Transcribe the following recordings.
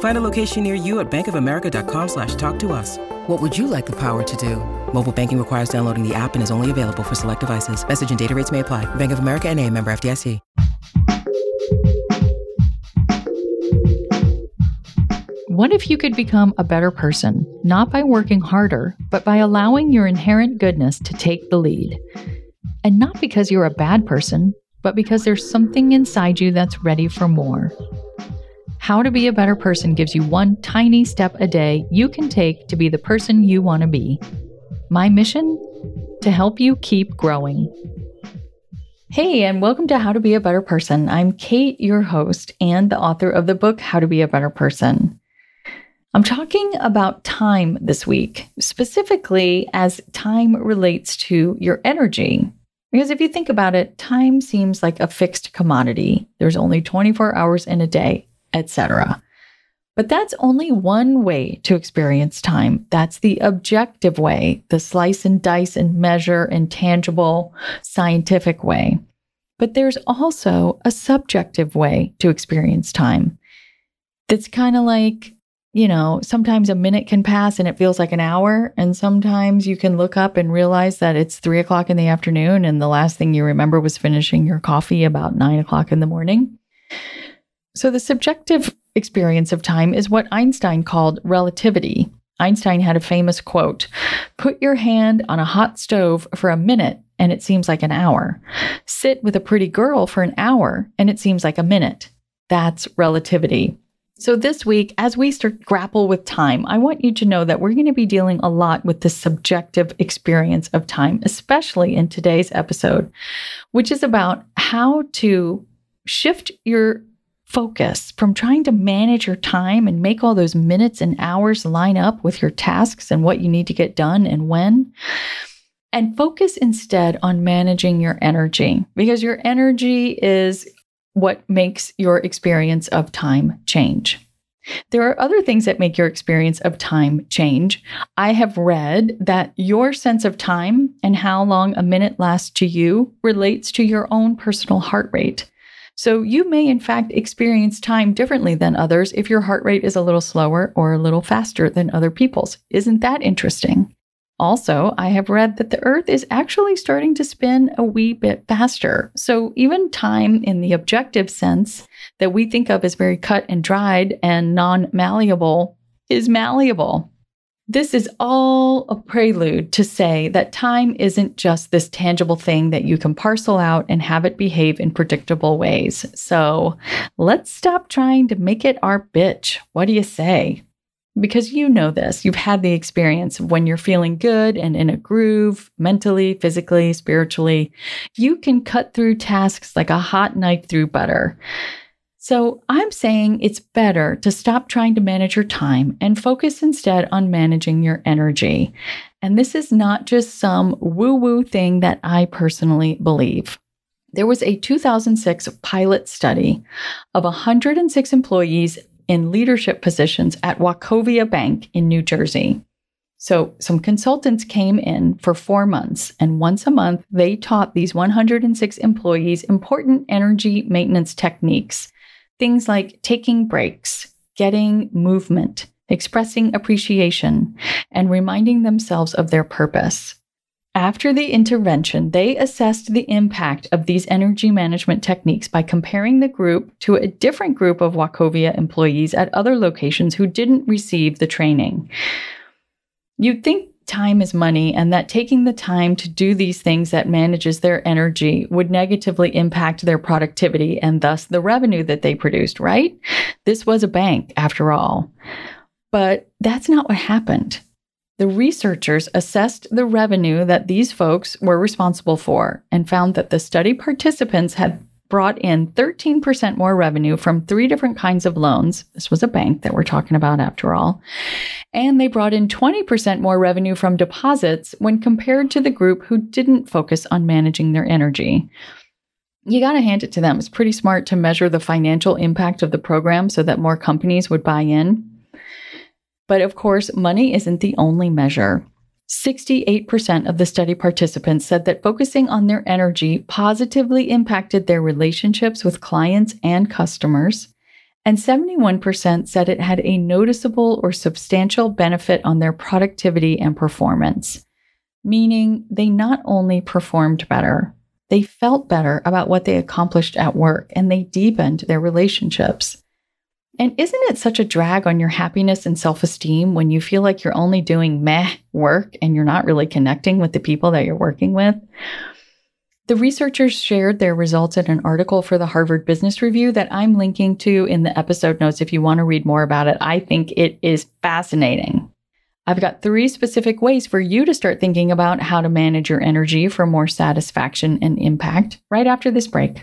Find a location near you at bankofamerica.com/talktous. What would you like the power to do? Mobile banking requires downloading the app and is only available for select devices. Message and data rates may apply. Bank of America NA, member FDIC. What if you could become a better person, not by working harder, but by allowing your inherent goodness to take the lead? And not because you're a bad person, but because there's something inside you that's ready for more. How to Be a Better Person gives you one tiny step a day you can take to be the person you want to be. My mission? To help you keep growing. Hey, and welcome to How to Be a Better Person. I'm Kate, your host, and the author of the book, How to Be a Better Person. I'm talking about time this week, specifically as time relates to your energy. Because if you think about it, time seems like a fixed commodity. There's only 24 hours in a day, etc. But that's only one way to experience time. That's the objective way, the slice and dice and measure and tangible scientific way. But there's also a subjective way to experience time. That's kind of like, you know, sometimes a minute can pass and it feels like an hour. And sometimes you can look up and realize that it's 3 o'clock in the afternoon and the last thing you remember was finishing your coffee about 9 o'clock in the morning. So the subjective experience of time is what Einstein called relativity. Einstein had a famous quote, "Put your hand on a hot stove for a minute and it seems like an hour. Sit with a pretty girl for an hour and it seems like a minute." That's relativity. So this week, as we start grapple with time, I want you to know that we're going to be dealing a lot with the subjective experience of time, especially in today's episode, which is about how to shift your focus from trying to manage your time and make all those minutes and hours line up with your tasks and what you need to get done and when, and focus instead on managing your energy, because your energy is what makes your experience of time change. There are other things that make your experience of time change. I have read that your sense of time and how long a minute lasts to you relates to your own personal heart rate. So you may, in fact, experience time differently than others if your heart rate is a little slower or a little faster than other people's. Isn't that interesting? Also, I have read that the Earth is actually starting to spin a wee bit faster. So even time in the objective sense that we think of as very cut and dried and non-malleable is malleable. This is all a prelude to say that time isn't just this tangible thing that you can parcel out and have it behave in predictable ways. So let's stop trying to make it our bitch. What do you say? Because you know this. You've had the experience of when you're feeling good and in a groove, mentally, physically, spiritually, you can cut through tasks like a hot knife through butter. So I'm saying it's better to stop trying to manage your time and focus instead on managing your energy. And this is not just some woo-woo thing that I personally believe. There was a 2006 pilot study of 106 employees in leadership positions at Wachovia Bank in New Jersey. So some consultants came in for 4 months, and once a month, they taught these 106 employees important energy maintenance techniques. Things like taking breaks, getting movement, expressing appreciation, and reminding themselves of their purpose. After the intervention, they assessed the impact of these energy management techniques by comparing the group to a different group of Wachovia employees at other locations who didn't receive the training. You'd think time is money and that taking the time to do these things that manages their energy would negatively impact their productivity and thus the revenue that they produced, right? This was a bank after all. But that's not what happened. The researchers assessed the revenue that these folks were responsible for and found that the study participants had brought in 13% more revenue from 3 different kinds of loans. This was a bank that we're talking about after all. And they brought in 20% more revenue from deposits when compared to the group who didn't focus on managing their energy. you got to hand it to them. It's pretty smart to measure the financial impact of the program so that more companies would buy in. But of course, money isn't the only measure. 68% of the study participants said that focusing on their energy positively impacted their relationships with clients and customers, and 71% said it had a noticeable or substantial benefit on their productivity and performance, meaning they not only performed better, they felt better about what they accomplished at work, and they deepened their relationships. And isn't it such a drag on your happiness and self-esteem when you feel like you're only doing meh work and you're not really connecting with the people that you're working with? The researchers shared their results in an article for the Harvard Business Review that I'm linking to in the episode notes if you want to read more about it. I think it is fascinating. I've got 3 specific ways for you to start thinking about how to manage your energy for more satisfaction and impact right after this break.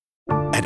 At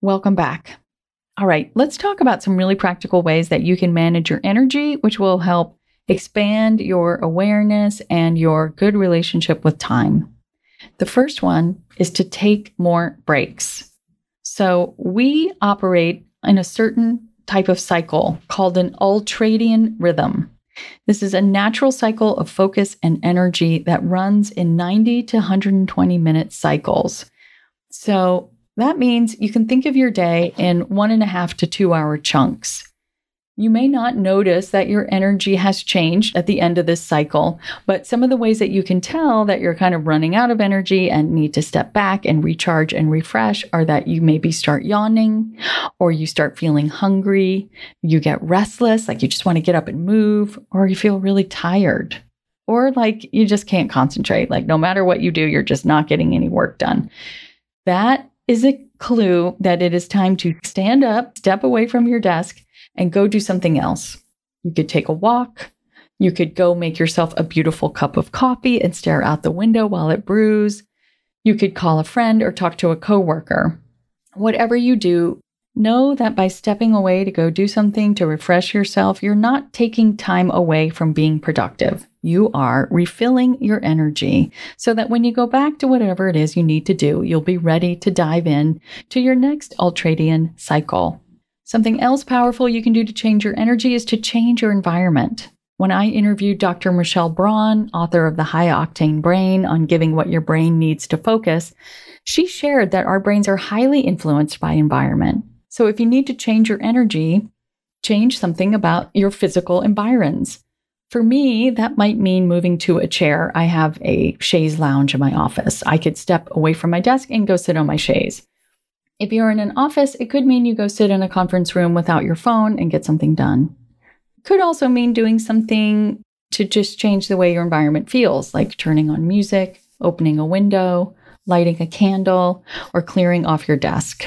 Welcome back. All right, let's talk about some really practical ways that you can manage your energy, which will help expand your awareness and your good relationship with time. The first one is to take more breaks. So we operate in a certain type of cycle called an ultradian rhythm. This is a natural cycle of focus and energy that runs in 90 to 120 minute cycles. So that means you can think of your day in 1.5 to 2 hour chunks. You may not notice that your energy has changed at the end of this cycle, but some of the ways that you can tell that you're kind of running out of energy and need to step back and recharge and refresh are that you maybe start yawning, or you start feeling hungry, you get restless, like you just want to get up and move, or you feel really tired, or like you just can't concentrate. Like no matter what you do, you're just not getting any work done. That is a clue that it is time to stand up, step away from your desk, and go do something else. You could take a walk. You could go make yourself a beautiful cup of coffee and stare out the window while it brews. You could call a friend or talk to a coworker. Whatever you do, know that by stepping away to go do something to refresh yourself, you're not taking time away from being productive. You are refilling your energy so that when you go back to whatever it is you need to do, you'll be ready to dive in to your next ultradian cycle. Something else powerful you can do to change your energy is to change your environment. When I interviewed Dr. Michelle Braun, author of The High Octane Brain, on giving what your brain needs to focus, she shared that our brains are highly influenced by environment. So if you need to change your energy, change something about your physical environs. For me, that might mean moving to a chair. I have a chaise lounge in my office. I could step away from my desk and go sit on my chaise. If you're in an office, it could mean you go sit in a conference room without your phone and get something done. It could also mean doing something to just change the way your environment feels, like turning on music, opening a window, lighting a candle, or clearing off your desk.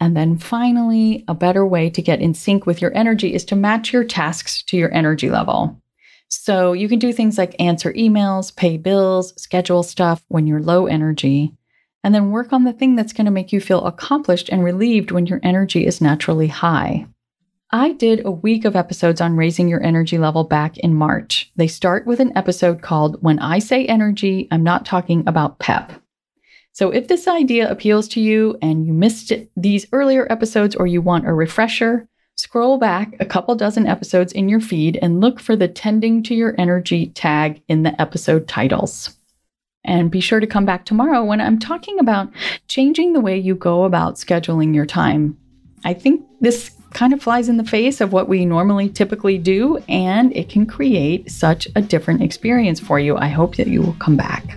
And then finally, a better way to get in sync with your energy is to match your tasks to your energy level. So you can do things like answer emails, pay bills, schedule stuff when you're low energy. And then work on the thing that's going to make you feel accomplished and relieved when your energy is naturally high. I did a week of episodes on raising your energy level back in March. They start with an episode called When I Say Energy, I'm Not Talking About Pep. So if this idea appeals to you and you missed these earlier episodes or you want a refresher, scroll back a couple dozen episodes in your feed and look for the Tending to Your Energy tag in the episode titles. And be sure to come back tomorrow when I'm talking about changing the way you go about scheduling your time. I think this kind of flies in the face of what we normally typically do, and it can create such a different experience for you. I hope that you will come back.